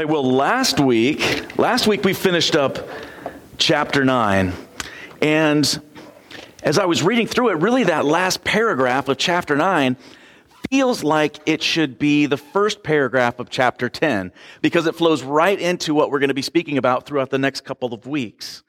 right, well, last week we finished up chapter 9. And as I was reading through it, really that last paragraph of chapter 9 feels like it should be the first paragraph of chapter 10, because it flows right into what we're going to be speaking about throughout the next couple of weeks.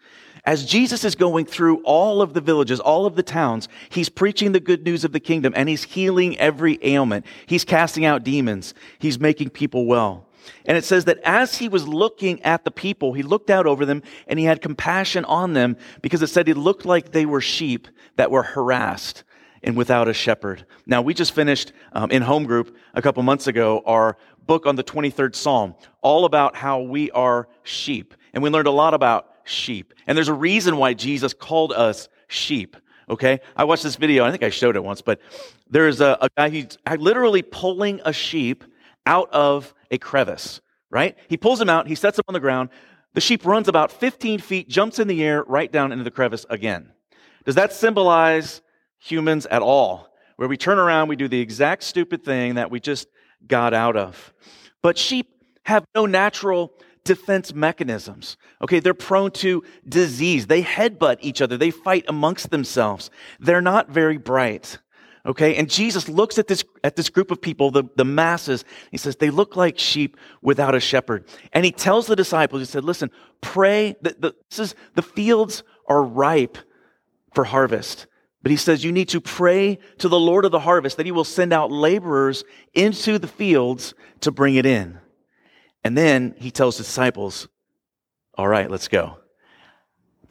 As Jesus is going through all of the villages, all of the towns, he's preaching the good news of the kingdom, and he's healing every ailment. He's casting out demons. He's making people well. And it says that as he was looking at the people, he looked out over them, and he had compassion on them, because it said he looked like they were sheep that were harassed and without a shepherd. Now, we just finished in home group a couple months ago our book on the 23rd Psalm, all about how we are sheep. And we learned a lot about sheep. And there's a reason why Jesus called us sheep, okay? I watched this video, I think I showed it once, but there's a guy who's literally pulling a sheep out of a crevice, right? He pulls him out, he sets him on the ground. The sheep runs about 15 feet, jumps in the air, right down into the crevice again. Does that symbolize humans at all, where we turn around, we do the exact stupid thing that we just got out of? But sheep have no natural defense mechanisms. Okay, they're prone to disease. They headbutt each other. They fight amongst themselves. They're not very bright. Okay, and Jesus looks at this group of people, the masses. He says, they look like sheep without a shepherd. And he tells the disciples, he said, listen, pray. The fields are ripe for harvest. But he says, you need to pray to the Lord of the harvest that he will send out laborers into the fields to bring it in. And then he tells the disciples, all right, let's go.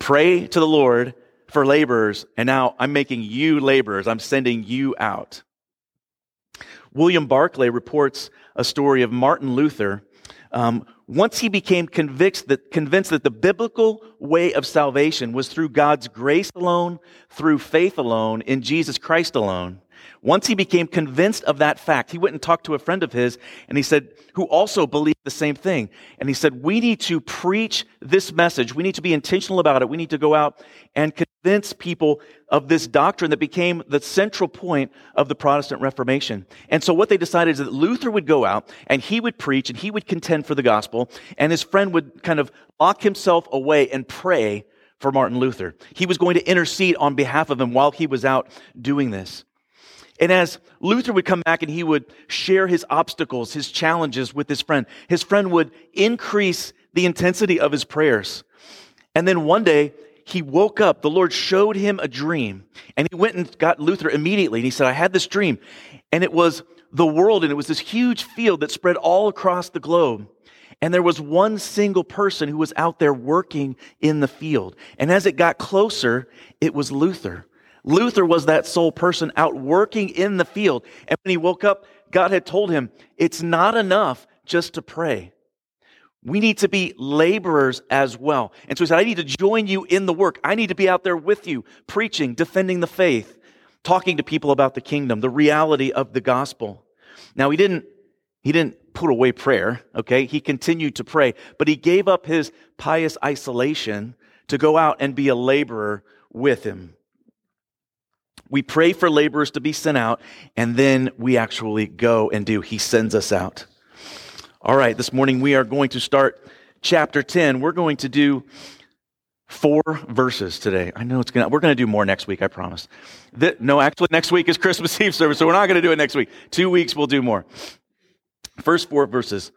Pray to the Lord for laborers, and now I'm making you laborers. I'm sending you out. William Barclay reports a story of Martin Luther. Once he became convinced that the biblical way of salvation was through God's grace alone, through faith alone, in Jesus Christ alone, once he became convinced of that fact, he went and talked to a friend of his, and he said, who also believed the same thing. And he said, we need to preach this message. We need to be intentional about it. We need to go out and convince people of this doctrine that became the central point of the Protestant Reformation. And so what they decided is that Luther would go out, and he would preach, and he would contend for the gospel, and his friend would kind of lock himself away and pray for Martin Luther. He was going to intercede on behalf of him while he was out doing this. And as Luther would come back and he would share his obstacles, his challenges with his friend would increase the intensity of his prayers. And then one day he woke up, the Lord showed him a dream, and he went and got Luther immediately. And he said, I had this dream, and it was the world, and it was this huge field that spread all across the globe. And there was one single person who was out there working in the field. And as it got closer, it was Luther. Luther was that sole person out working in the field. And when he woke up, God had told him, it's not enough just to pray. We need to be laborers as well. And so he said, I need to join you in the work. I need to be out there with you, preaching, defending the faith, talking to people about the kingdom, the reality of the gospel. Now, he didn't put away prayer, okay? He continued to pray, but he gave up his pious isolation to go out and be a laborer with him. We pray for laborers to be sent out, and then we actually go and do. He sends us out. All right, this morning we are going to start chapter 10. We're going to do 4 verses today. I know we're going to do more next week, I promise. Next week is Christmas Eve service, so we're not going to do it next week. 2 weeks we'll do more. First 4 verses,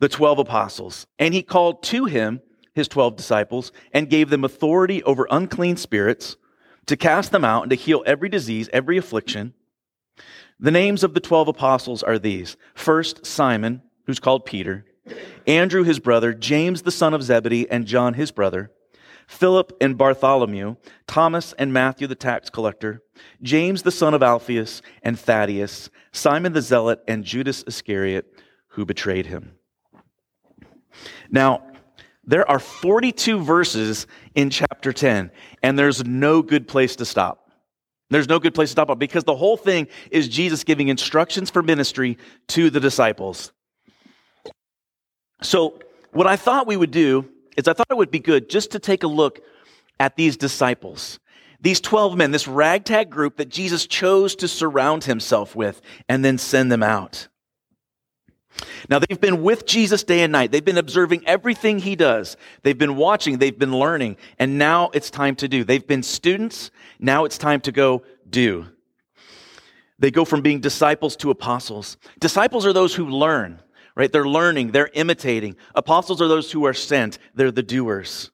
the 12 apostles. And he called to him his 12 disciples and gave them authority over unclean spirits, to cast them out and to heal every disease, every affliction. The names of the 12 apostles are these. First, Simon, who's called Peter, Andrew, his brother, James, the son of Zebedee, and John, his brother, Philip and Bartholomew, Thomas and Matthew, the tax collector, James, the son of Alphaeus, and Thaddeus, Simon the Zealot, and Judas Iscariot, who betrayed him. Now, there are 42 verses in chapter 10, and there's no good place to stop. There's no good place to stop on because the whole thing is Jesus giving instructions for ministry to the disciples. So what I thought we would do is I thought it would be good just to take a look at these disciples, these 12 men, this ragtag group that Jesus chose to surround himself with and then send them out. Now, they've been with Jesus day and night. They've been observing everything he does. They've been watching. They've been learning. And now it's time to do. They've been students. Now it's time to go do. They go from being disciples to apostles. Disciples are those who learn, right? They're learning. They're imitating. Apostles are those who are sent. They're the doers.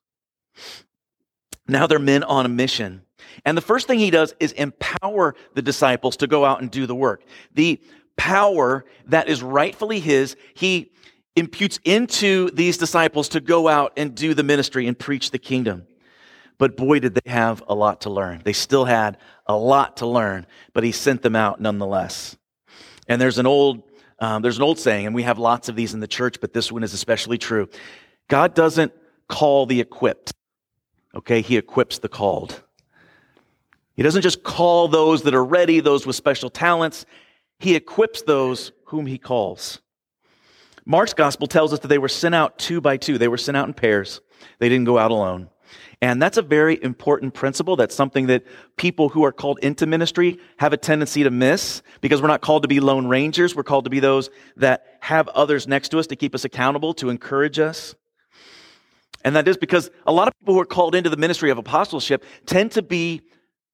Now they're men on a mission. And the first thing he does is empower the disciples to go out and do the work. The power that is rightfully his, he imputes into these disciples to go out and do the ministry and preach the kingdom. But boy, did they have a lot to learn. They still had a lot to learn, but he sent them out nonetheless. And there's an old saying, and we have lots of these in the church, but this one is especially true. God doesn't call the equipped, okay? He equips the called. He doesn't just call those that are ready, those with special talents. He equips those whom he calls. Mark's gospel tells us that they were sent out two by two. They were sent out in pairs. They didn't go out alone. And that's a very important principle. That's something that people who are called into ministry have a tendency to miss, because we're not called to be lone rangers. We're called to be those that have others next to us to keep us accountable, to encourage us. And that is because a lot of people who are called into the ministry of apostleship tend to be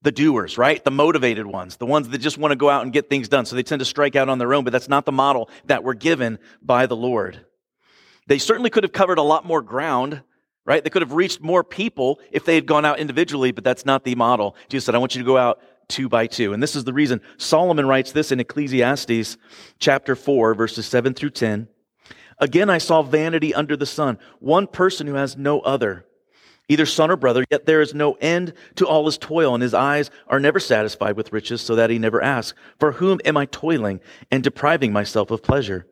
the doers, right? The motivated ones, the ones that just want to go out and get things done. So they tend to strike out on their own, but that's not the model that we're given by the Lord. They certainly could have covered a lot more ground, right? They could have reached more people if they had gone out individually, but that's not the model. Jesus said, I want you to go out two by two. And this is the reason Solomon writes this in Ecclesiastes chapter 4, verses 7 through 10. Again, I saw vanity under the sun, one person who has no other, either son or brother, yet there is no end to all his toil, and his eyes are never satisfied with riches, so that he never asks, for whom am I toiling and depriving myself of pleasure?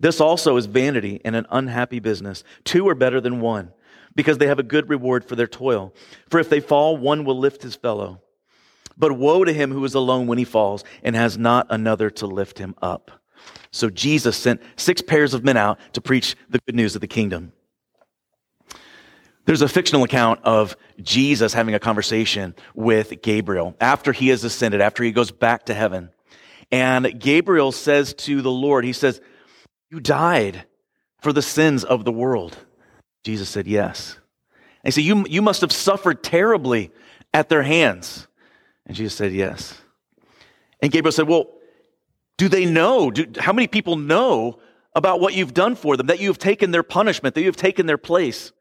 This also is vanity and an unhappy business. Two are better than one, because they have a good reward for their toil. For if they fall, one will lift his fellow. But woe to him who is alone when he falls and has not another to lift him up. So Jesus sent six pairs of men out to preach the good news of the kingdom. There's a fictional account of Jesus having a conversation with Gabriel after he has ascended, after he goes back to heaven. And Gabriel says to the Lord, he says, you died for the sins of the world. Jesus said, yes. And he said, you must have suffered terribly at their hands. And Jesus said, yes. And Gabriel said, well, do they know? How many people know about what you've done for them, that you have taken their punishment, that you have taken their place?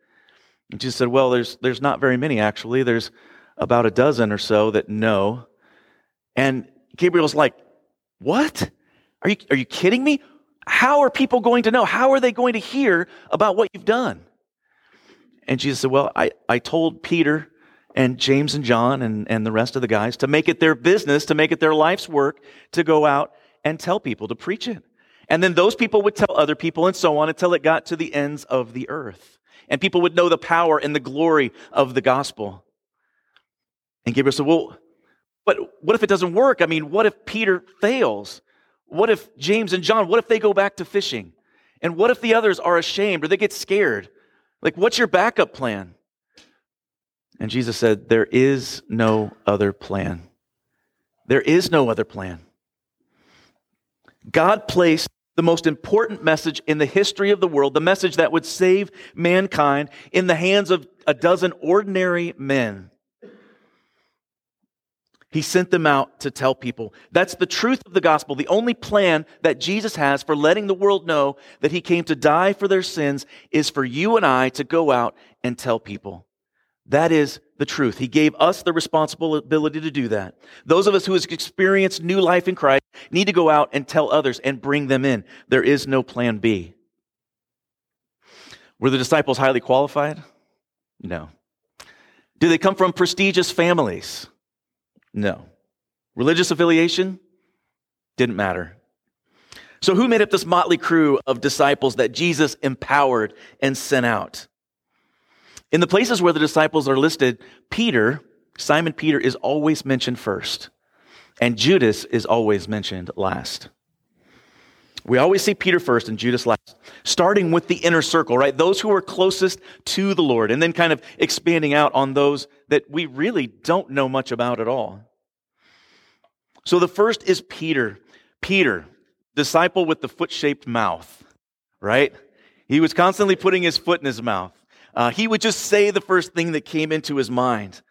And Jesus said, well, there's not very many, actually. There's about a dozen or so that know. And Gabriel's like, what? Are you kidding me? How are people going to know? How are they going to hear about what you've done? And Jesus said, well, I told Peter and James and John and the rest of the guys to make it their business, to make it their life's work, to go out and tell people, to preach it. And then those people would tell other people and so on until it got to the ends of the earth. And people would know the power and the glory of the gospel. And Gabriel said, well, but what if it doesn't work? I mean, what if Peter fails? What if James and John, what if they go back to fishing? And what if the others are ashamed or they get scared? Like, what's your backup plan? And Jesus said, there is no other plan. There is no other plan. God placed the most important message in the history of the world, the message that would save mankind, in the hands of a dozen ordinary men. He sent them out to tell people. That's the truth of the gospel, the only plan that Jesus has for letting the world know that he came to die for their sins is for you and I to go out and tell people. That is the truth. He gave us the responsibility to do that. Those of us who have experienced new life in Christ need to go out and tell others and bring them in. There is no plan B. Were the disciples highly qualified? No. Do they come from prestigious families? No. Religious affiliation? Didn't matter. So who made up this motley crew of disciples that Jesus empowered and sent out? In the places where the disciples are listed, Simon Peter is always mentioned first, and Judas is always mentioned last. We always see Peter first and Judas last, starting with the inner circle, right? Those who are closest to the Lord, and then kind of expanding out on those that we really don't know much about at all. So the first is Peter. Peter, disciple with the foot-shaped mouth. right? He was constantly putting his foot in his mouth. He would just say the first thing that came into his mind.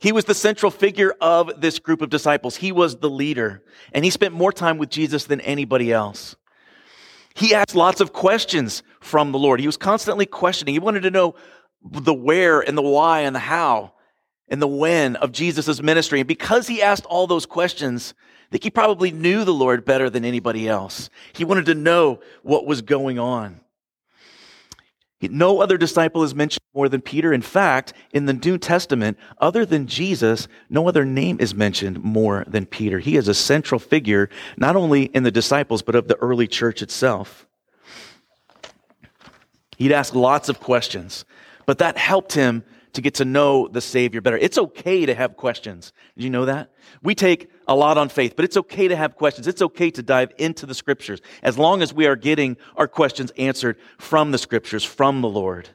He was the central figure of this group of disciples. He was the leader, and he spent more time with Jesus than anybody else. He asked lots of questions from the Lord. He was constantly questioning. He wanted to know the where and the why and the how and the when of Jesus' ministry. And because he asked all those questions, I think he probably knew the Lord better than anybody else. He wanted to know what was going on. No other disciple is mentioned more than Peter. In fact, in the New Testament, other than Jesus, no other name is mentioned more than Peter. He is a central figure, not only in the disciples, but of the early church itself. He'd ask lots of questions, but that helped him to get to know the Savior better. It's okay to have questions. Did you know that? We take a lot on faith, but it's okay to have questions. It's okay to dive into the Scriptures as long as we are getting our questions answered from the Scriptures, from the Lord.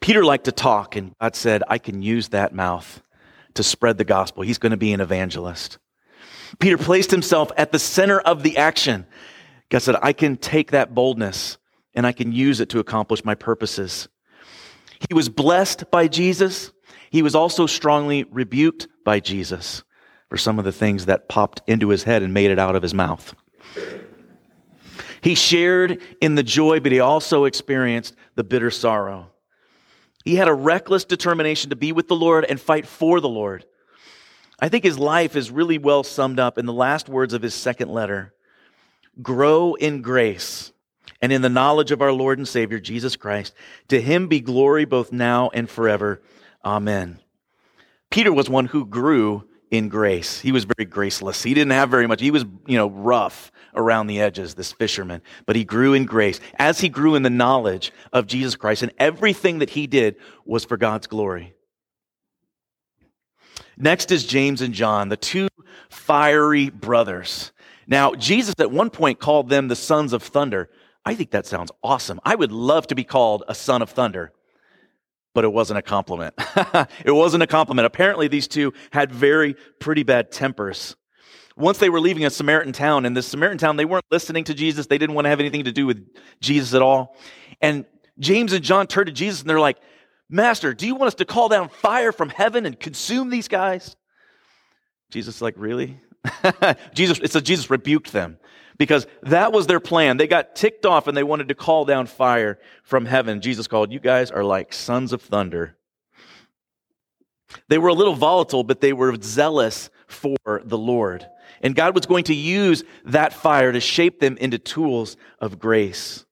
Peter liked to talk, and God said, I can use that mouth to spread the gospel. He's going to be an evangelist. Peter placed himself at the center of the action. God said, I can take that boldness, and I can use it to accomplish my purposes. He was blessed by Jesus. He was also strongly rebuked by Jesus for some of the things that popped into his head and made it out of his mouth. He shared in the joy, but he also experienced the bitter sorrow. He had a reckless determination to be with the Lord and fight for the Lord. I think his life is really well summed up in the last words of his second letter. Grow in grace and in the knowledge of our Lord and Savior, Jesus Christ. To him be glory both now and forever. Amen. Peter was one who grew in grace. He was very graceless. He didn't have very much. He was, rough around the edges, this fisherman. But he grew in grace as he grew in the knowledge of Jesus Christ. And everything that he did was for God's glory. Next is James and John, the two fiery brothers. Now, Jesus at one point called them the sons of thunder. I think that sounds awesome. I would love to be called a son of thunder, but it wasn't a compliment. It wasn't a compliment. Apparently, these two had very pretty bad tempers. Once they were leaving a Samaritan town, and this Samaritan town, they weren't listening to Jesus. They didn't want to have anything to do with Jesus at all. And James and John turned to Jesus, and they're like, Master, do you want us to call down fire from heaven and consume these guys? Jesus is like, really? Jesus rebuked them. Because that was their plan. They got ticked off and they wanted to call down fire from heaven. Jesus called, you guys are like sons of thunder. They were a little volatile, but they were zealous for the Lord. And God was going to use that fire to shape them into tools of grace.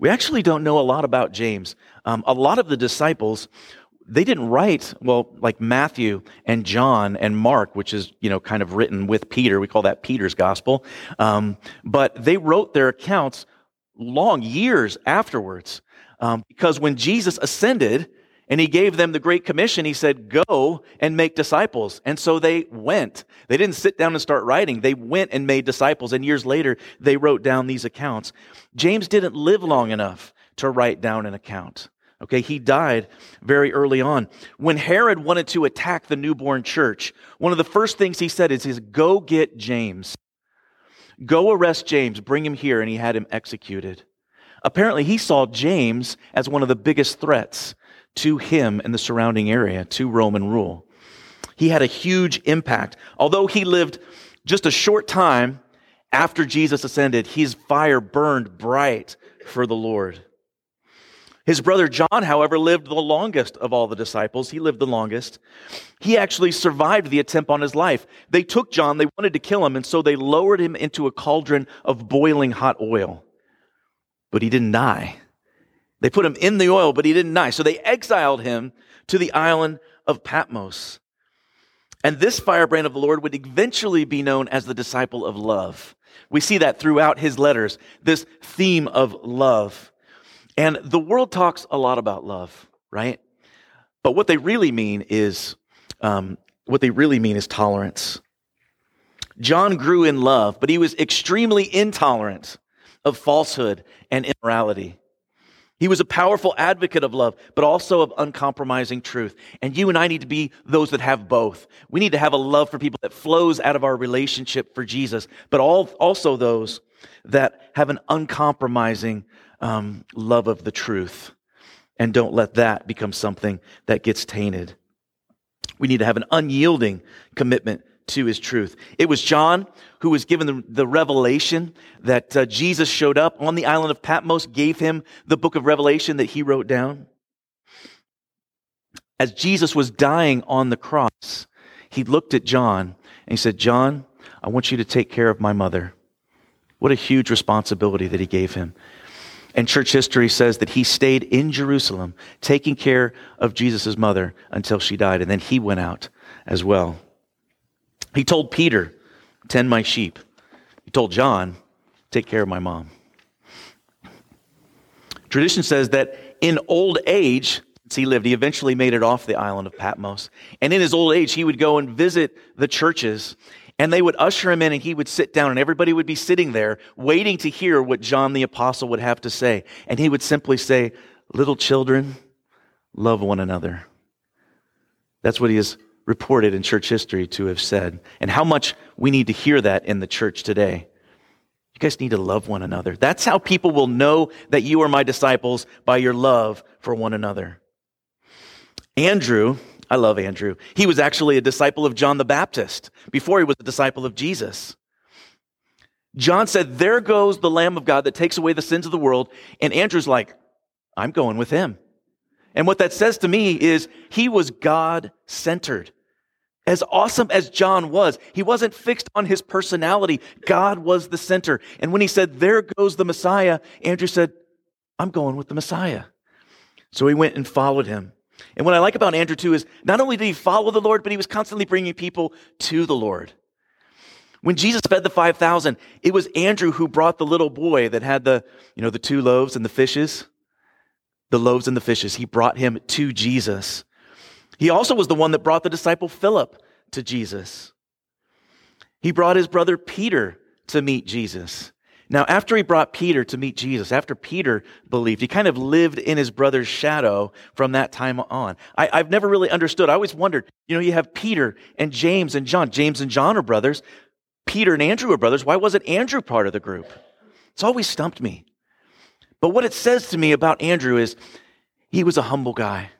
We actually don't know a lot about James. A lot of the disciples, they didn't write, like Matthew and John and Mark, which is, kind of written with Peter. We call that Peter's gospel. But they wrote their accounts long years afterwards. Because when Jesus ascended and he gave them the Great Commission, he said, go and make disciples. And so they went. They didn't sit down and start writing. They went and made disciples. And years later, they wrote down these accounts. James didn't live long enough to write down an account. Okay, he died very early on. When Herod wanted to attack the newborn church, one of the first things he said is, go get James. Go arrest James, bring him here, and he had him executed. Apparently, he saw James as one of the biggest threats to him and the surrounding area, to Roman rule. He had a huge impact. Although he lived just a short time after Jesus ascended, his fire burned bright for the Lord. His brother John, however, lived the longest of all the disciples. He lived the longest. He actually survived the attempt on his life. They took John, they wanted to kill him, and so they lowered him into a cauldron of boiling hot oil. But he didn't die. They put him in the oil, but he didn't die. So they exiled him to the island of Patmos. And this firebrand of the Lord would eventually be known as the disciple of love. We see that throughout his letters, this theme of love. And the world talks a lot about love, right? But what they really mean is tolerance. John grew in love, but he was extremely intolerant of falsehood and immorality. He was a powerful advocate of love, but also of uncompromising truth. And you and I need to be those that have both. We need to have a love for people that flows out of our relationship for Jesus, but also those that have an uncompromising love of the truth, and don't let that become something that gets tainted. We need to have an unyielding commitment to his truth. It was John who was given the revelation that Jesus showed up on the island of Patmos, gave him the book of Revelation that he wrote down. As Jesus was dying on the cross, he looked at John and he said, "John, I want you to take care of my mother." What a huge responsibility that he gave him. And church history says that he stayed in Jerusalem, taking care of Jesus' mother until she died, and then he went out as well. He told Peter, "Tend my sheep." He told John, "Take care of my mom." Tradition says that in old age, since he lived, he eventually made it off the island of Patmos. And in his old age, he would go and visit the churches, and they would usher him in, and he would sit down, and everybody would be sitting there waiting to hear what John the Apostle would have to say. And he would simply say, "Little children, love one another." That's what he is reported in church history to have said. And how much we need to hear that in the church today. You guys need to love one another. That's how people will know that you are my disciples, by your love for one another. Andrew, I love Andrew. He was actually a disciple of John the Baptist before he was a disciple of Jesus. John said, "There goes the Lamb of God that takes away the sins of the world." And Andrew's like, "I'm going with him." And what that says to me is he was God-centered. As awesome as John was, he wasn't fixed on his personality. God was the center. And when he said, "There goes the Messiah," Andrew said, "I'm going with the Messiah." So he went and followed him. And what I like about Andrew too is not only did he follow the Lord, but he was constantly bringing people to the Lord. When Jesus fed the 5,000, it was Andrew who brought the little boy that had the 2 loaves and the fishes. The loaves and the fishes. He brought him to Jesus. He also was the one that brought the disciple Philip to Jesus. He brought his brother Peter to meet Jesus. Now, after he brought Peter to meet Jesus, after Peter believed, he kind of lived in his brother's shadow from that time on. I've never really understood. I always wondered, you have Peter and James and John. James and John are brothers. Peter and Andrew are brothers. Why wasn't Andrew part of the group? It's always stumped me. But what it says to me about Andrew is he was a humble guy.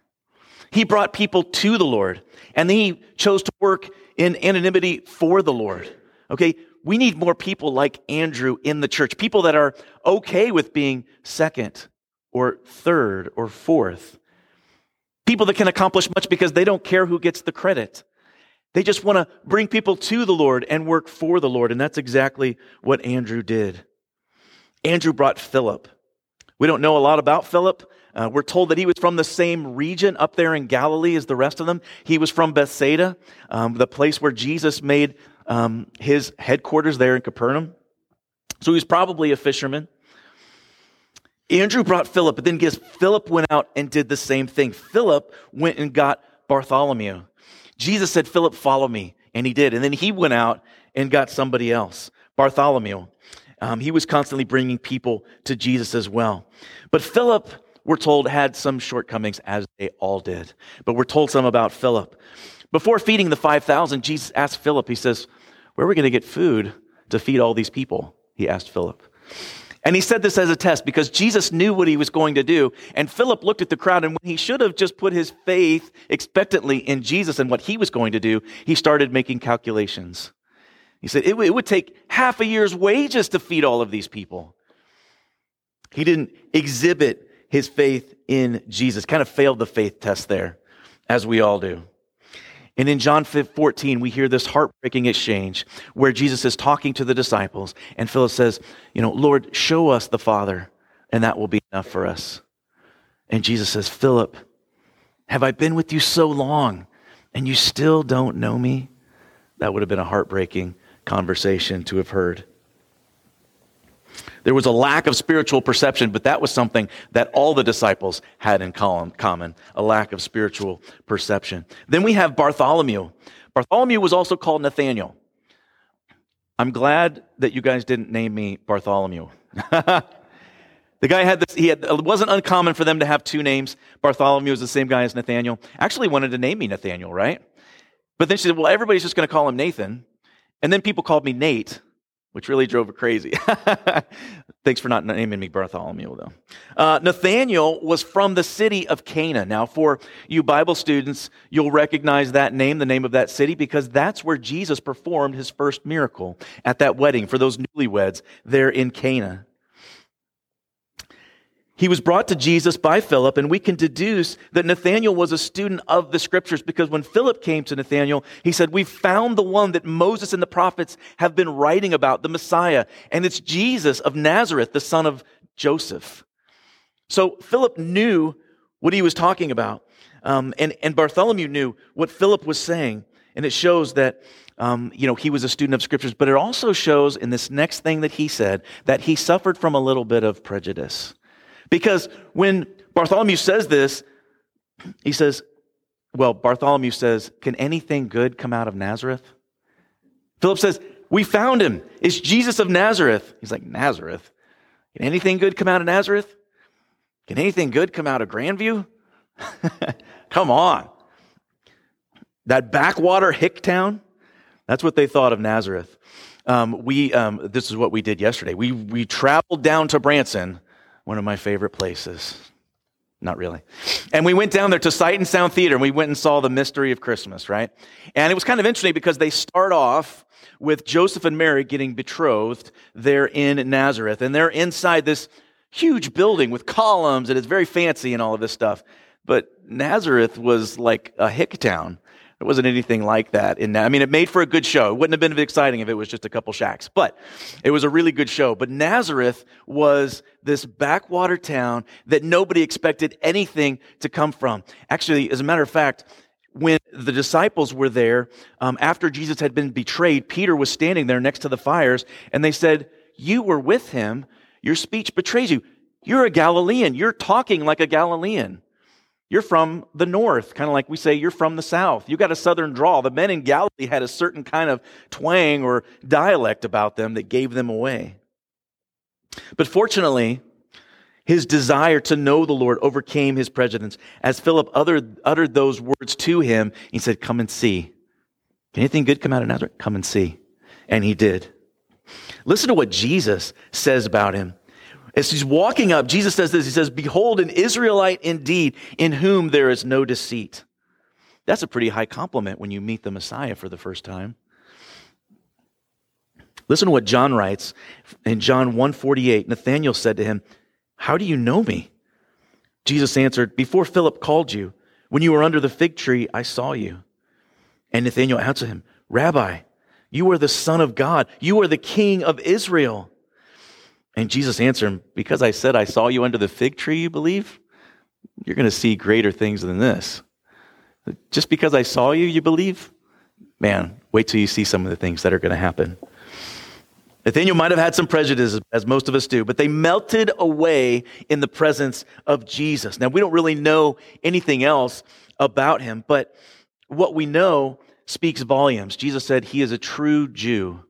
He brought people to the Lord, and he chose to work in anonymity for the Lord. Okay, we need more people like Andrew in the church, people that are okay with being second or third or fourth, people that can accomplish much because they don't care who gets the credit. They just want to bring people to the Lord and work for the Lord, and that's exactly what Andrew did. Andrew brought Philip. We don't know a lot about Philip. We're told that he was from the same region up there in Galilee as the rest of them. He was from Bethsaida, the place where Jesus made his headquarters there in Capernaum. So he was probably a fisherman. Andrew brought Philip, but then Philip went out and did the same thing. Philip went and got Bartholomew. Jesus said, "Philip, follow me," and he did. And then he went out and got somebody else, Bartholomew. He was constantly bringing people to Jesus as well. But Philip, we're told, had some shortcomings, as they all did. But we're told some about Philip. Before feeding the 5,000, Jesus asked Philip, he says, "Where are we going to get food to feed all these people?" He asked Philip. And he said this as a test because Jesus knew what he was going to do. And Philip looked at the crowd, and when he should have just put his faith expectantly in Jesus and what he was going to do, he started making calculations. He said, it would take half a year's wages to feed all of these people. He didn't exhibit his faith in Jesus, kind of failed the faith test there, as we all do. And in John 14, we hear this heartbreaking exchange where Jesus is talking to the disciples, and Philip says, "Lord, show us the Father, and that will be enough for us." And Jesus says, "Philip, have I been with you so long, and you still don't know me?" That would have been a heartbreaking conversation to have heard. There was a lack of spiritual perception, but that was something that all the disciples had in common, a lack of spiritual perception. Then we have Bartholomew. Bartholomew was also called Nathaniel. I'm glad that you guys didn't name me Bartholomew. The guy had this, it wasn't uncommon for them to have 2 names. Bartholomew was the same guy as Nathaniel. Actually wanted to name me Nathaniel, right? But then she said, "Well, everybody's just going to call him Nathan." And then people called me Nate, which really drove her crazy. Thanks for not naming me Bartholomew, though. Nathaniel was from the city of Cana. Now, for you Bible students, you'll recognize that name, the name of that city, because that's where Jesus performed his first miracle at that wedding for those newlyweds there in Cana. He was brought to Jesus by Philip, and we can deduce that Nathanael was a student of the Scriptures, because when Philip came to Nathanael, he said, "We've found the one that Moses and the prophets have been writing about, the Messiah, and it's Jesus of Nazareth, the son of Joseph." So Philip knew what he was talking about, and Bartholomew knew what Philip was saying, and it shows that he was a student of Scriptures, but it also shows in this next thing that he said that he suffered from a little bit of prejudice. Because when Bartholomew says this, he says, Bartholomew says, "Can anything good come out of Nazareth?" Philip says, "We found him. It's Jesus of Nazareth." He's like, "Nazareth? Can anything good come out of Nazareth? Can anything good come out of Grandview?" Come on. That backwater hick town, that's what they thought of Nazareth. This is what we did yesterday. We traveled down to Branson, one of my favorite places. Not really. And we went down there to Sight and Sound Theater, and we went and saw The Mystery of Christmas, right? And it was kind of interesting because they start off with Joseph and Mary getting betrothed there in Nazareth. And they're inside this huge building with columns, and it's very fancy and all of this stuff. But Nazareth was like a hick town. There wasn't anything like that in that. I mean, it made for a good show. It wouldn't have been exciting if it was just a couple shacks, but it was a really good show. But Nazareth was this backwater town that nobody expected anything to come from. Actually, as a matter of fact, when the disciples were there, after Jesus had been betrayed, Peter was standing there next to the fires, and they said, "You were with him. Your speech betrays you. You're a Galilean. You're talking like a Galilean. You're from the north," kind of like we say, "You're from the south. You got a southern drawl." The men in Galilee had a certain kind of twang or dialect about them that gave them away. But fortunately, his desire to know the Lord overcame his prejudice. As Philip uttered those words to him, he said, "Come and see. Can anything good come out of Nazareth? Come and see." And he did. Listen to what Jesus says about him. As he's walking up, Jesus says this, he says, "Behold, an Israelite indeed, in whom there is no deceit." That's a pretty high compliment when you meet the Messiah for the first time. Listen to what John writes in John 1:48. Nathanael said to him, "How do you know me?" Jesus answered, "Before Philip called you, when you were under the fig tree, I saw you." And Nathanael answered him, "Rabbi, you are the Son of God. You are the King of Israel." And Jesus answered him, "Because I said I saw you under the fig tree, you believe? You're going to see greater things than this. Just because I saw you, you believe? Man, wait till you see some of the things that are going to happen." Nathanael might have had some prejudices, as most of us do, but they melted away in the presence of Jesus. Now, we don't really know anything else about him, but what we know speaks volumes. Jesus said he is a true Jew.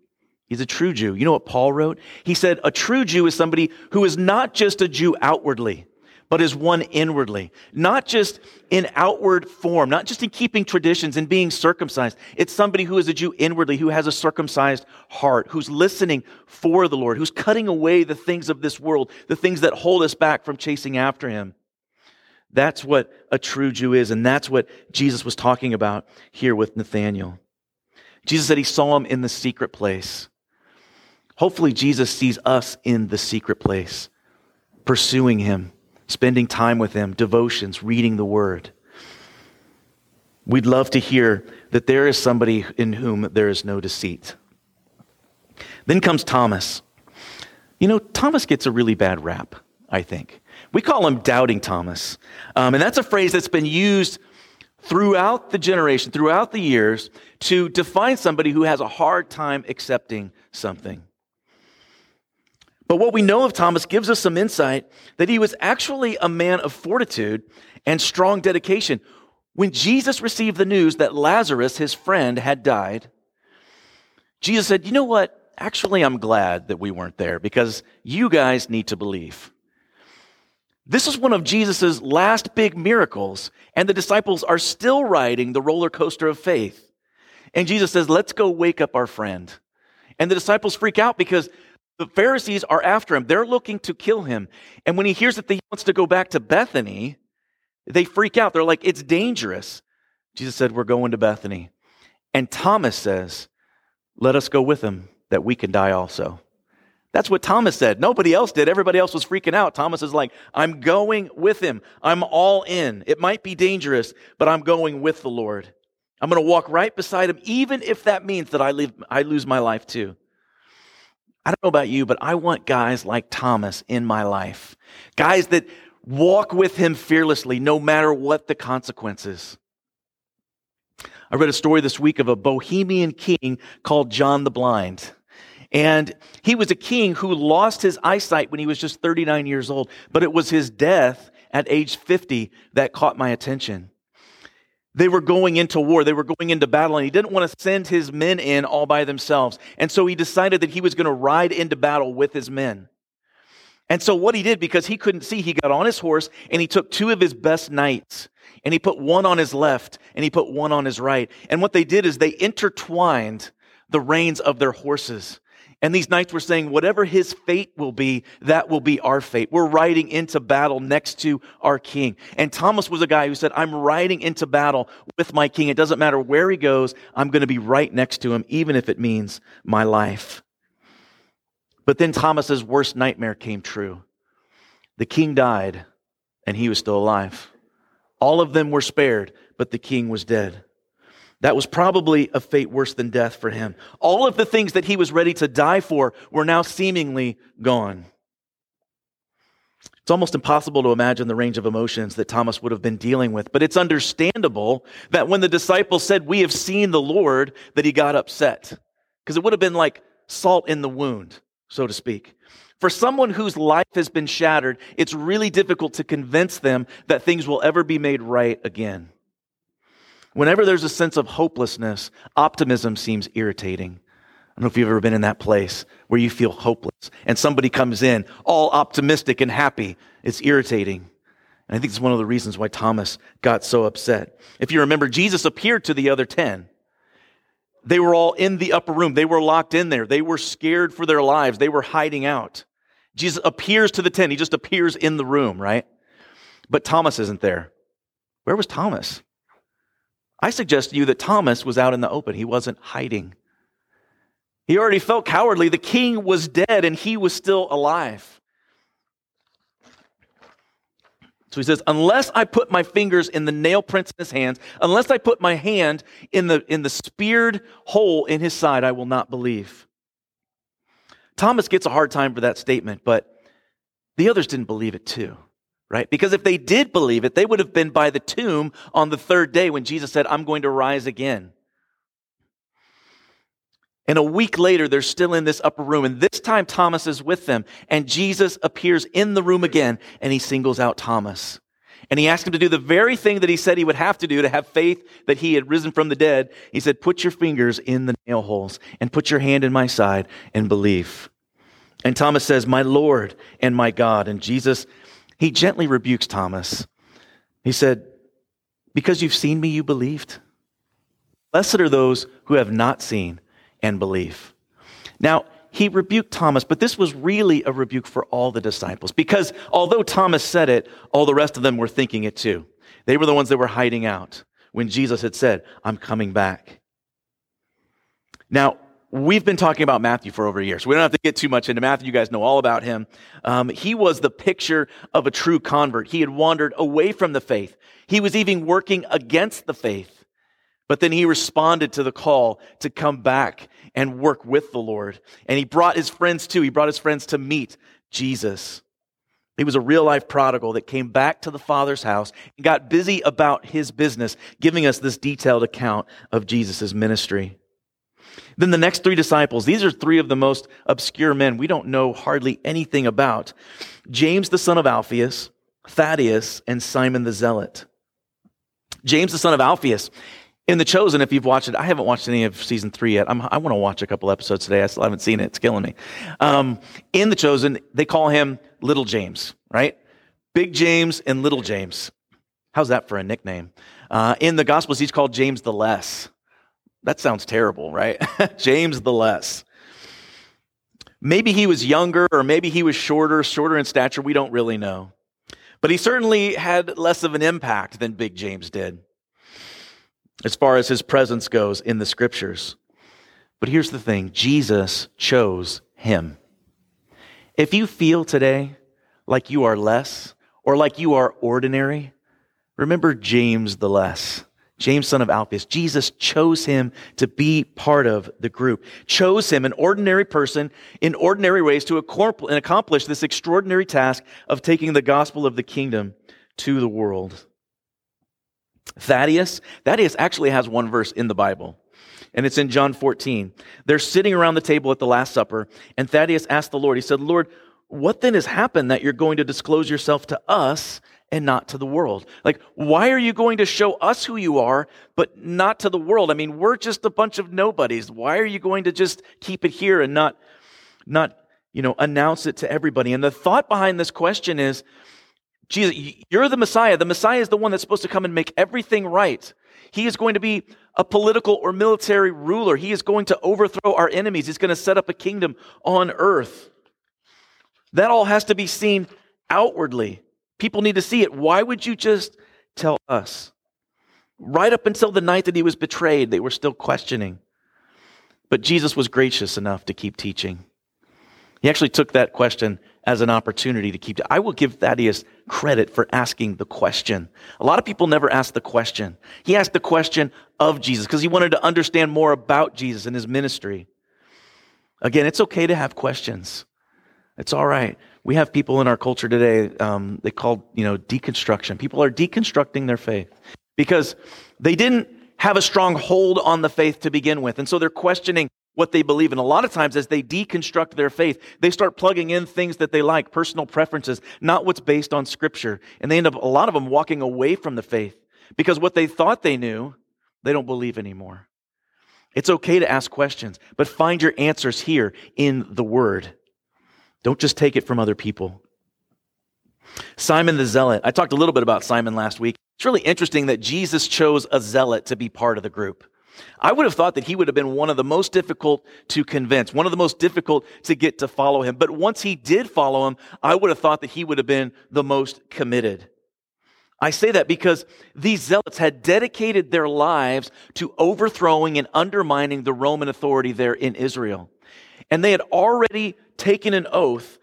He's a true Jew. You know what Paul wrote? He said, a true Jew is somebody who is not just a Jew outwardly, but is one inwardly. Not just in outward form, not just in keeping traditions and being circumcised. It's somebody who is a Jew inwardly, who has a circumcised heart, who's listening for the Lord, who's cutting away the things of this world, the things that hold us back from chasing after him. That's what a true Jew is, and that's what Jesus was talking about here with Nathanael. Jesus said he saw him in the secret place. Hopefully, Jesus sees us in the secret place, pursuing him, spending time with him, devotions, reading the word. We'd love to hear that there is somebody in whom there is no deceit. Then comes Thomas. Thomas gets a really bad rap, I think. We call him Doubting Thomas. And that's a phrase that's been used throughout the generation, throughout the years, to define somebody who has a hard time accepting something. But what we know of Thomas gives us some insight that he was actually a man of fortitude and strong dedication. When Jesus received the news that Lazarus, his friend, had died, Jesus said, "You know what? Actually, I'm glad that we weren't there because you guys need to believe." This is one of Jesus' last big miracles, and the disciples are still riding the roller coaster of faith. And Jesus says, "Let's go wake up our friend." And the disciples freak out because the Pharisees are after him. They're looking to kill him. And when he hears that he wants to go back to Bethany, they freak out. They're like, it's dangerous. Jesus said, we're going to Bethany. And Thomas says, let us go with him that we can die also. That's what Thomas said. Nobody else did. Everybody else was freaking out. Thomas is like, I'm going with him. I'm all in. It might be dangerous, but I'm going with the Lord. I'm going to walk right beside him, even if that means that I lose my life too. I don't know about you, but I want guys like Thomas in my life. Guys that walk with him fearlessly, no matter what the consequences. I read a story this week of a Bohemian king called John the Blind. And he was a king who lost his eyesight when he was just 39 years old, but it was his death at age 50 that caught my attention. They were going into war. They were going into battle, and he didn't want to send his men in all by themselves. And so he decided that he was going to ride into battle with his men. And so what he did, because he couldn't see, he got on his horse, and he took two of his best knights, and he put one on his left, and he put one on his right. And what they did is they intertwined the reins of their horses. And these knights were saying, whatever his fate will be, that will be our fate. We're riding into battle next to our king. And Thomas was a guy who said, I'm riding into battle with my king. It doesn't matter where he goes. I'm going to be right next to him, even if it means my life. But then Thomas's worst nightmare came true. The king died, and he was still alive. All of them were spared, but the king was dead. That was probably a fate worse than death for him. All of the things that he was ready to die for were now seemingly gone. It's almost impossible to imagine the range of emotions that Thomas would have been dealing with, but it's understandable that when the disciples said, we have seen the Lord, that he got upset, because it would have been like salt in the wound, so to speak. For someone whose life has been shattered, it's really difficult to convince them that things will ever be made right again. Whenever there's a sense of hopelessness, optimism seems irritating. I don't know if you've ever been in that place where you feel hopeless and somebody comes in all optimistic and happy. It's irritating. And I think it's one of the reasons why Thomas got so upset. If you remember, Jesus appeared to the other 10. They were all in the upper room. They were locked in there. They were scared for their lives. They were hiding out. Jesus appears to the 10. He just appears in the room, right? But Thomas isn't there. Where was Thomas? I suggest to you that Thomas was out in the open. He wasn't hiding. He already felt cowardly. The king was dead, and he was still alive. So he says, unless I put my fingers in the nail prints in his hands, unless I put my hand in the speared hole in his side, I will not believe. Thomas gets a hard time for that statement, but the others didn't believe it too. Right? Because if they did believe it, they would have been by the tomb on the third day when Jesus said, I'm going to rise again. And a week later, they're still in this upper room. And this time Thomas is with them. And Jesus appears in the room again, and he singles out Thomas. And he asks him to do the very thing that he said he would have to do to have faith that he had risen from the dead. He said, put your fingers in the nail holes and put your hand in my side and believe. And Thomas says, my Lord and my God. And Jesus, he gently rebukes Thomas. He said, because you've seen me, you believed. Blessed are those who have not seen and believe. Now, he rebuked Thomas, but this was really a rebuke for all the disciples, because although Thomas said it, all the rest of them were thinking it too. They were the ones that were hiding out when Jesus had said, I'm coming back. Now, we've been talking about Matthew for over a year, so we don't have to get too much into Matthew. You guys know all about him. He was the picture of a true convert. He had wandered away from the faith. He was even working against the faith. But then he responded to the call to come back and work with the Lord. And he brought his friends too. He brought his friends to meet Jesus. He was a real-life prodigal that came back to the Father's house and got busy about his business, giving us this detailed account of Jesus' ministry. Then the next three disciples, these are three of the most obscure men we don't know hardly anything about. James, the son of Alphaeus, Thaddeus, and Simon the Zealot. James, the son of Alphaeus. In The Chosen, if you've watched it, I haven't watched any of season 3 yet. I want to watch a couple episodes today. I still haven't seen it. It's killing me. In The Chosen, they call him Little James, right? Big James and Little James. How's that for a nickname? In the Gospels, he's called James the Less. That sounds terrible, right? James the Less. Maybe he was younger, or maybe he was shorter in stature. We don't really know. But he certainly had less of an impact than Big James did, as far as his presence goes in the scriptures. But here's the thing, Jesus chose him. If you feel today like you are less or like you are ordinary, remember James the Less, James son of Alphaeus. Jesus chose him to be part of the group, chose him, an ordinary person, in ordinary ways to accomplish this extraordinary task of taking the gospel of the kingdom to the world. Thaddeus actually has one verse in the Bible, and it's in John 14. They're sitting around the table at the Last Supper, and Thaddeus asked the Lord, he said, "Lord, what then has happened that you're going to disclose yourself to us and not to the world? Like, why are you going to show us who you are, but not to the world? I mean, we're just a bunch of nobodies. Why are you going to just keep it here and not announce it to everybody?" And the thought behind this question is, Jesus, you're the Messiah. The Messiah is the one that's supposed to come and make everything right. He is going to be a political or military ruler. He is going to overthrow our enemies. He's going to set up a kingdom on earth. That all has to be seen outwardly. People need to see it. Why would you just tell us? Right up until the night that he was betrayed, they were still questioning. But Jesus was gracious enough to keep teaching. He actually took that question as an opportunity to keep. I will give Thaddeus credit for asking the question. A lot of people never ask the question. He asked the question of Jesus because he wanted to understand more about Jesus and his ministry. Again, it's okay to have questions. It's all right. We have people in our culture today, they call, deconstruction. People are deconstructing their faith because they didn't have a strong hold on the faith to begin with. And so they're questioning what they believe in. A lot of times as they deconstruct their faith, they start plugging in things that they like, personal preferences, not what's based on scripture. And they end up, a lot of them, walking away from the faith because what they thought they knew, they don't believe anymore. It's okay to ask questions, but find your answers here in the Word. Don't just take it from other people. Simon the Zealot. I talked a little bit about Simon last week. It's really interesting that Jesus chose a zealot to be part of the group. I would have thought that he would have been one of the most difficult to convince, one of the most difficult to get to follow him. But once he did follow him, I would have thought that he would have been the most committed. I say that because these zealots had dedicated their lives to overthrowing and undermining the Roman authority there in Israel. And they had already taken an oath.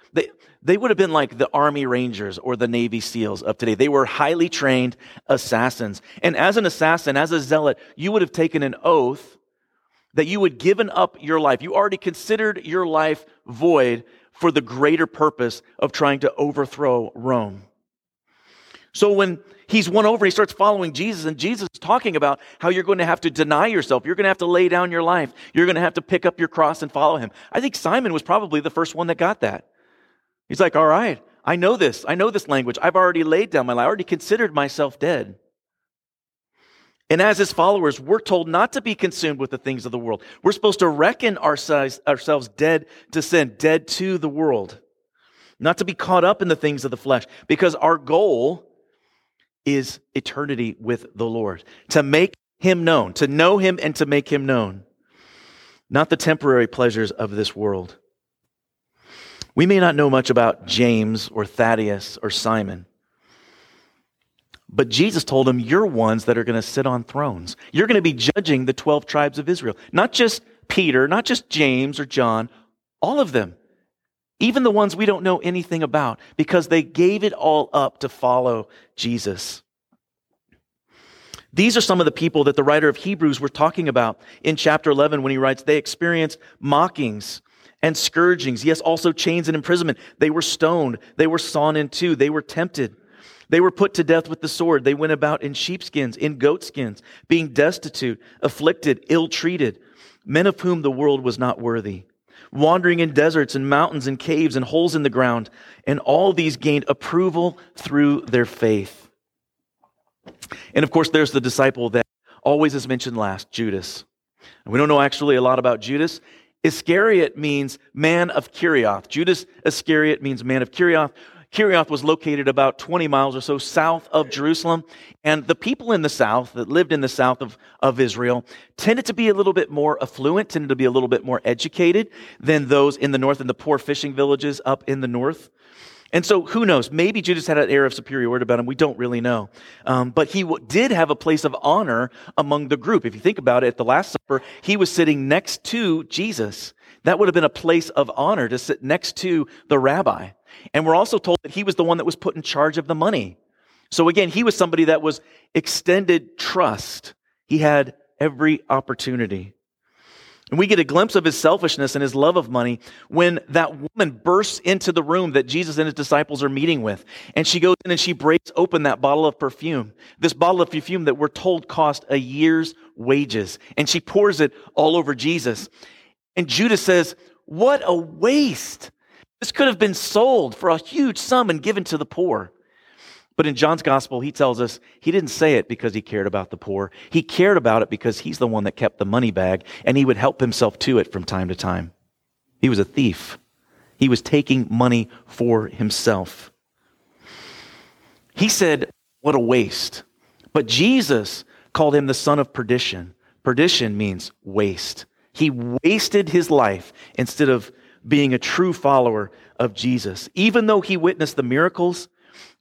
They would have been like the Army Rangers or the Navy SEALs of today. They were highly trained assassins. And as an assassin, as a zealot, you would have taken an oath that you would given up your life. You already considered your life void for the greater purpose of trying to overthrow Rome. So when he's won over, he starts following Jesus, and Jesus is talking about how you're going to have to deny yourself. You're going to have to lay down your life. You're going to have to pick up your cross and follow him. I think Simon was probably the first one that got that. He's like, all right, I know this. I know this language. I've already laid down my life. I already considered myself dead. And as his followers, we're told not to be consumed with the things of the world. We're supposed to reckon ourselves dead to sin, dead to the world, not to be caught up in the things of the flesh, because our goal is eternity with the Lord, to make him known, to know him and to make him known, not the temporary pleasures of this world. We may not know much about James or Thaddeus or Simon, but Jesus told them, you're ones that are going to sit on thrones. You're going to be judging the 12 tribes of Israel, not just Peter, not just James or John, all of them, even the ones we don't know anything about, because they gave it all up to follow Jesus. These are some of the people that the writer of Hebrews were talking about in chapter 11 when he writes, they experienced mockings and scourgings, yes, also chains and imprisonment. They were stoned, they were sawn in two, they were tempted, they were put to death with the sword, they went about in sheepskins, in goatskins, being destitute, afflicted, ill-treated, men of whom the world was not worthy, wandering in deserts and mountains and caves and holes in the ground, and all these gained approval through their faith. And of course, there's the disciple that always is mentioned last, Judas. And we don't know actually a lot about Judas. Iscariot means man of Kiriath. Judas Iscariot means man of Kiriath. Kiriath was located about 20 miles or so south of Jerusalem, and the people in the south that lived in the south of Israel tended to be a little bit more affluent, tended to be a little bit more educated than those in the north and the poor fishing villages up in the north. And so who knows, maybe Judas had an air of superiority about him, we don't really know. But he did have a place of honor among the group. If you think about it, at the Last Supper, he was sitting next to Jesus. That would have been a place of honor to sit next to the rabbi. And we're also told that he was the one that was put in charge of the money. So again, he was somebody that was extended trust. He had every opportunity. And we get a glimpse of his selfishness and his love of money when that woman bursts into the room that Jesus and his disciples are meeting with. And she goes in and she breaks open that bottle of perfume, this bottle of perfume that we're told cost a year's wages. And she pours it all over Jesus. And Judas says, "What a waste. This could have been sold for a huge sum and given to the poor." But in John's gospel, he tells us he didn't say it because he cared about the poor. He cared about it because he's the one that kept the money bag, and he would help himself to it from time to time. He was a thief. He was taking money for himself. He said, "What a waste." But Jesus called him the son of perdition. Perdition means waste. He wasted his life instead of being a true follower of Jesus. Even though he witnessed the miracles,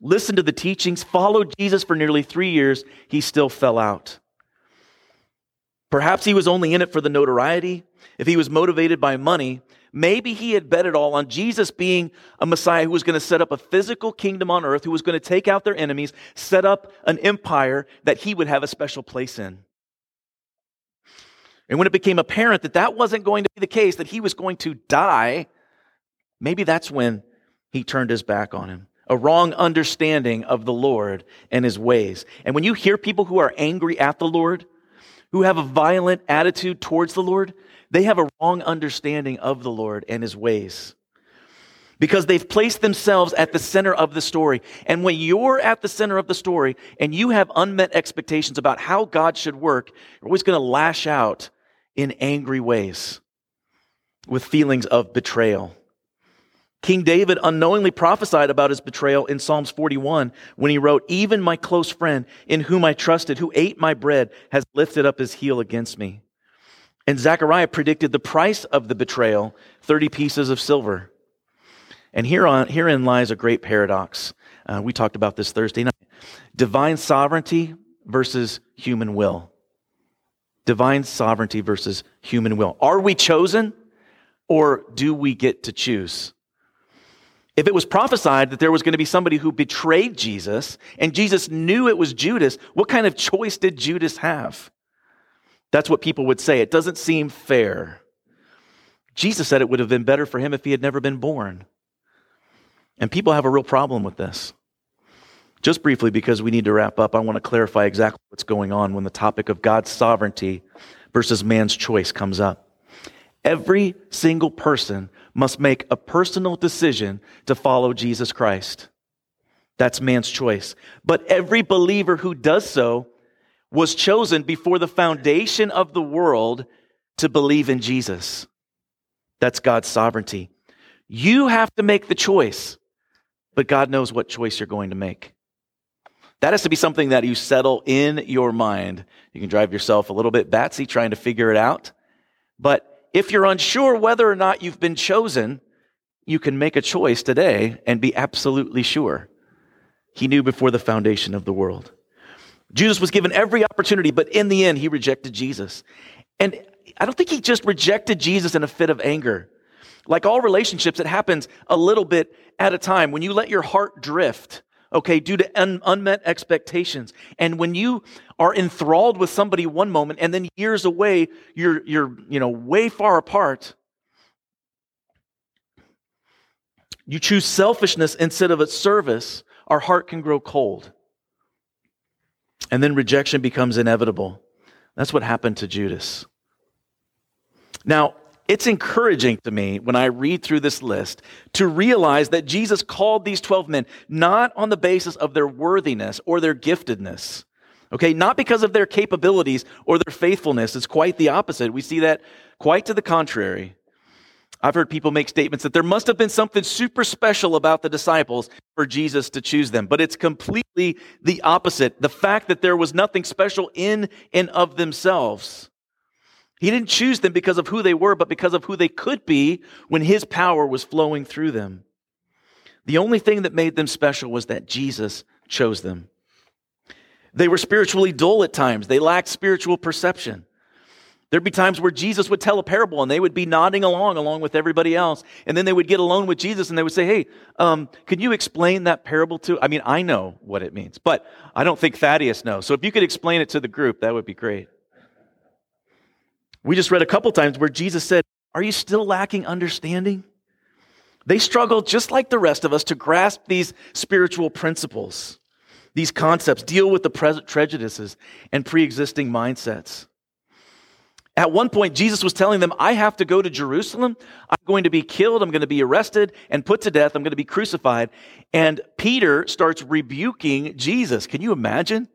listened to the teachings, followed Jesus for nearly 3 years, he still fell out. Perhaps he was only in it for the notoriety. If he was motivated by money, maybe he had bet it all on Jesus being a Messiah who was going to set up a physical kingdom on earth, who was going to take out their enemies, set up an empire that he would have a special place in. And when it became apparent that that wasn't going to be the case, that he was going to die, maybe that's when he turned his back on him. A wrong understanding of the Lord and his ways. And when you hear people who are angry at the Lord, who have a violent attitude towards the Lord, they have a wrong understanding of the Lord and his ways. Because they've placed themselves at the center of the story. And when you're at the center of the story and you have unmet expectations about how God should work, you're always going to lash out in angry ways with feelings of betrayal. King David unknowingly prophesied about his betrayal in Psalms 41 when he wrote, "Even my close friend in whom I trusted, who ate my bread, has lifted up his heel against me." And Zechariah predicted the price of the betrayal, 30 pieces of silver. And herein lies a great paradox. We talked about this Thursday night. Divine sovereignty versus human will. Divine sovereignty versus human will. Are we chosen or do we get to choose? If it was prophesied that there was going to be somebody who betrayed Jesus, and Jesus knew it was Judas, what kind of choice did Judas have? That's what people would say. It doesn't seem fair. Jesus said it would have been better for him if he had never been born. And people have a real problem with this. Just briefly, because we need to wrap up, I want to clarify exactly what's going on when the topic of God's sovereignty versus man's choice comes up. Every single person must make a personal decision to follow Jesus Christ. That's man's choice. But every believer who does so was chosen before the foundation of the world to believe in Jesus. That's God's sovereignty. You have to make the choice, but God knows what choice you're going to make. That has to be something that you settle in your mind. You can drive yourself a little bit batsy trying to figure it out, but if you're unsure whether or not you've been chosen, you can make a choice today and be absolutely sure. He knew before the foundation of the world. Judas was given every opportunity, but in the end, he rejected Jesus. And I don't think he just rejected Jesus in a fit of anger. Like all relationships, it happens a little bit at a time. When you let your heart drift, due to unmet expectations. And when you are enthralled with somebody one moment and then years away, you're way far apart. You choose selfishness instead of its service, our heart can grow cold. And then rejection becomes inevitable. That's what happened to Judas. Now, it's encouraging to me when I read through this list to realize that Jesus called these 12 men not on the basis of their worthiness or their giftedness, not because of their capabilities or their faithfulness. It's quite the opposite. We see that quite to the contrary. I've heard people make statements that there must have been something super special about the disciples for Jesus to choose them, but it's completely the opposite. The fact that there was nothing special in and of themselves. He didn't choose them because of who they were, but because of who they could be when his power was flowing through them. The only thing that made them special was that Jesus chose them. They were spiritually dull at times. They lacked spiritual perception. There'd be times where Jesus would tell a parable and they would be nodding along with everybody else. And then they would get alone with Jesus and they would say, hey, can you explain that parable to? I mean, I know what it means, but I don't think Thaddeus knows. So if you could explain it to the group, that would be great. We just read a couple times where Jesus said, are you still lacking understanding? They struggled just like the rest of us to grasp these spiritual principles. These concepts deal with the present prejudices and pre-existing mindsets. At one point, Jesus was telling them, I have to go to Jerusalem. I'm going to be killed. I'm going to be arrested and put to death. I'm going to be crucified. And Peter starts rebuking Jesus. Can you imagine?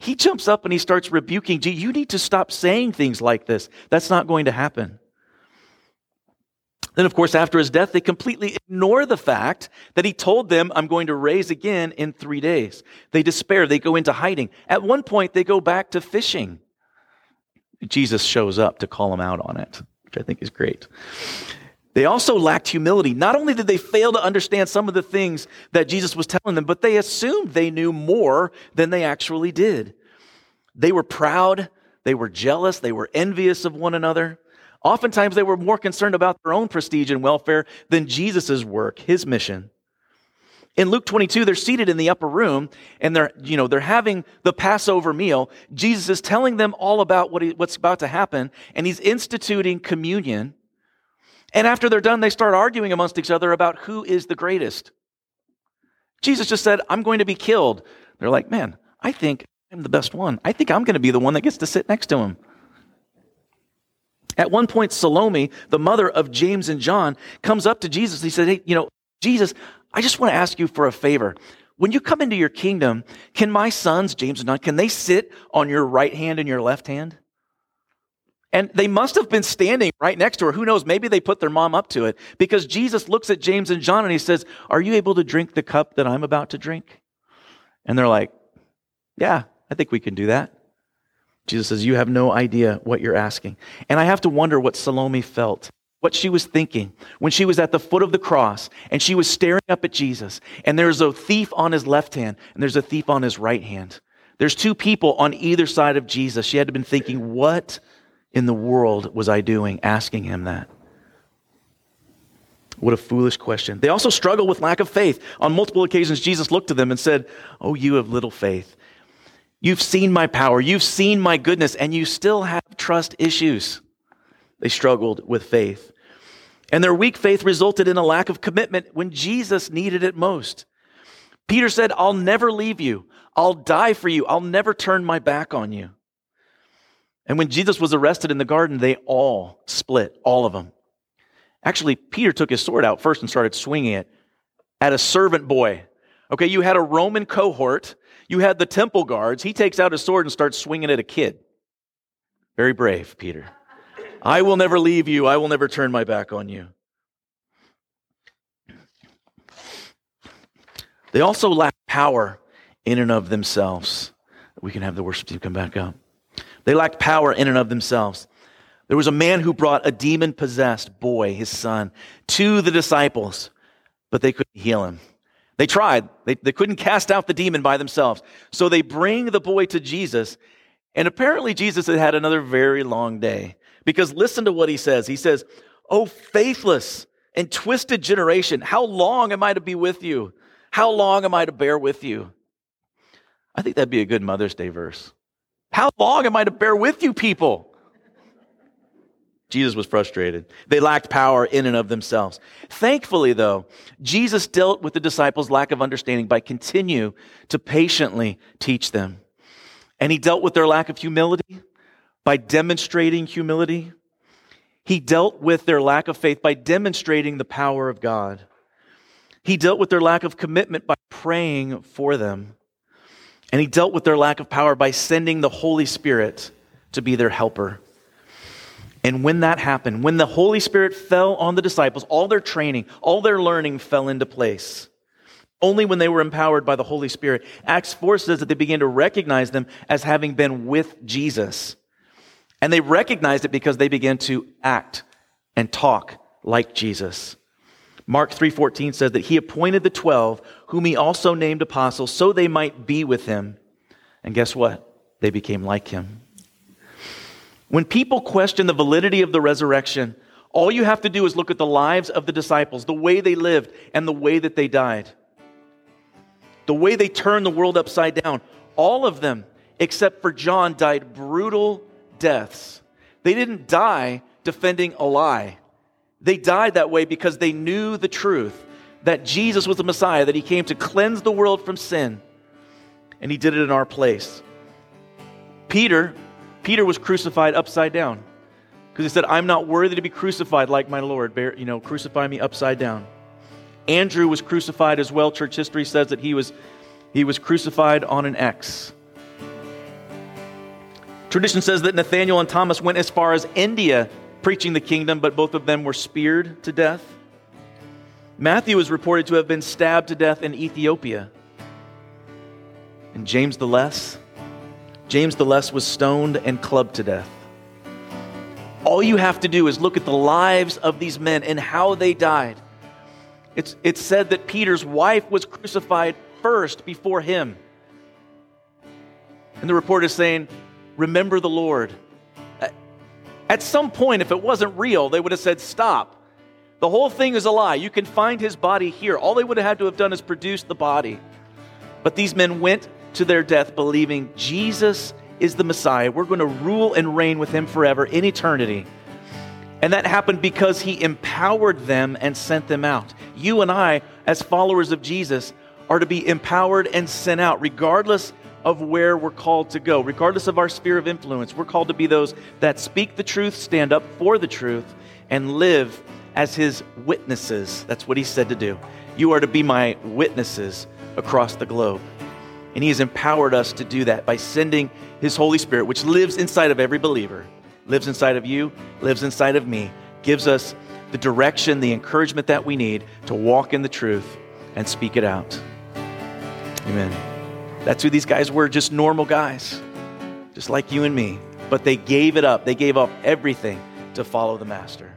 He jumps up and he starts rebuking Jesus. You need to stop saying things like this. That's not going to happen. Then, of course, after his death, they completely ignore the fact that he told them, I'm going to rise again in 3 days. They despair. They go into hiding. At one point, they go back to fishing. Jesus shows up to call them out on it, which I think is great. They also lacked humility. Not only did they fail to understand some of the things that Jesus was telling them, but they assumed they knew more than they actually did. They were proud. They were jealous. They were envious of one another. Oftentimes, they were more concerned about their own prestige and welfare than Jesus's work, his mission. In Luke 22, they're seated in the upper room and they're having the Passover meal. Jesus is telling them all about what's about to happen, and he's instituting communion. And after they're done, they start arguing amongst each other about who is the greatest. Jesus just said, I'm going to be killed. They're like, man, I think I'm the best one. I think I'm going to be the one that gets to sit next to him. At one point, Salome, the mother of James and John, comes up to Jesus. He said, hey, Jesus, I just want to ask you for a favor. When you come into your kingdom, can my sons, James and John, can they sit on your right hand and your left hand? And they must have been standing right next to her. Who knows? Maybe they put their mom up to it, because Jesus looks at James and John and he says, are you able to drink the cup that I'm about to drink? And they're like, yeah, I think we can do that. Jesus says, you have no idea what you're asking. And I have to wonder what Salome felt, what she was thinking when she was at the foot of the cross and she was staring up at Jesus, and there's a thief on his left hand and there's a thief on his right hand. There's two people on either side of Jesus. She had to have been thinking, what in the world was I doing asking him that? What a foolish question. They also struggle with lack of faith. On multiple occasions, Jesus looked to them and said, oh, you have little faith. You've seen my power. You've seen my goodness, and you still have trust issues. They struggled with faith. And their weak faith resulted in a lack of commitment when Jesus needed it most. Peter said, I'll never leave you. I'll die for you. I'll never turn my back on you. And when Jesus was arrested in the garden, they all split, all of them. Actually, Peter took his sword out first and started swinging it at a servant boy. Okay, you had a Roman cohort. You had the temple guards. He takes out his sword and starts swinging at a kid. Very brave, Peter. I will never leave you. I will never turn my back on you. They also lack power in and of themselves. We can have the worship team come back up. They lack power in and of themselves. There was a man who brought a demon-possessed boy, his son, to the disciples, but they couldn't heal him. They tried. They couldn't cast out the demon by themselves. So they bring the boy to Jesus, and apparently Jesus had had another very long day. Because listen to what he says. He says, oh, faithless and twisted generation, how long am I to be with you? How long am I to bear with you? I think that'd be a good Mother's Day verse. How long am I to bear with you people? Jesus was frustrated. They lacked power in and of themselves. Thankfully, though, Jesus dealt with the disciples' lack of understanding by continuing to patiently teach them. And he dealt with their lack of humility by demonstrating humility. He dealt with their lack of faith by demonstrating the power of God. He dealt with their lack of commitment by praying for them. And he dealt with their lack of power by sending the Holy Spirit to be their helper. And when that happened, when the Holy Spirit fell on the disciples, all their training, all their learning fell into place. Only when they were empowered by the Holy Spirit. Acts 4 says that they began to recognize them as having been with Jesus. And they recognized it because they began to act and talk like Jesus. Mark 3:14 says that he appointed the 12, whom he also named apostles, so they might be with him. And guess what? They became like him. When people question the validity of the resurrection, all you have to do is look at the lives of the disciples, the way they lived and the way that they died. The way they turned the world upside down. All of them, except for John, died brutal deaths. They didn't die defending a lie. They died that way because they knew the truth, that Jesus was the Messiah, that he came to cleanse the world from sin. And he did it in our place. Peter was crucified upside down because he said, I'm not worthy to be crucified like my Lord. Crucify me upside down. Andrew was crucified as well. Church history says that he was crucified on an X. Tradition says that Nathaniel and Thomas went as far as India preaching the kingdom, but both of them were speared to death. Matthew is reported to have been stabbed to death in Ethiopia. And James the Less was stoned and clubbed to death. All you have to do is look at the lives of these men and how they died. It's said that Peter's wife was crucified first before him. And the report is saying, remember the Lord. At some point, if it wasn't real, they would have said, stop. The whole thing is a lie. You can find his body here. All they would have had to have done is produce the body. But these men went to their death believing Jesus is the Messiah. We're going to rule and reign with him forever in eternity. And that happened because he empowered them and sent them out. You and I, as followers of Jesus, are to be empowered and sent out, regardless of where we're called to go, regardless of our sphere of influence. We're called to be those that speak the truth, stand up for the truth, and live as his witnesses. That's what he said to do. You are to be my witnesses across the globe. And he has empowered us to do that by sending his Holy Spirit, which lives inside of every believer. Lives inside of you, lives inside of me, gives us the direction, the encouragement that we need to walk in the truth and speak it out. Amen. That's who these guys were, just normal guys, just like you and me. But they gave it up. They gave up everything to follow the Master.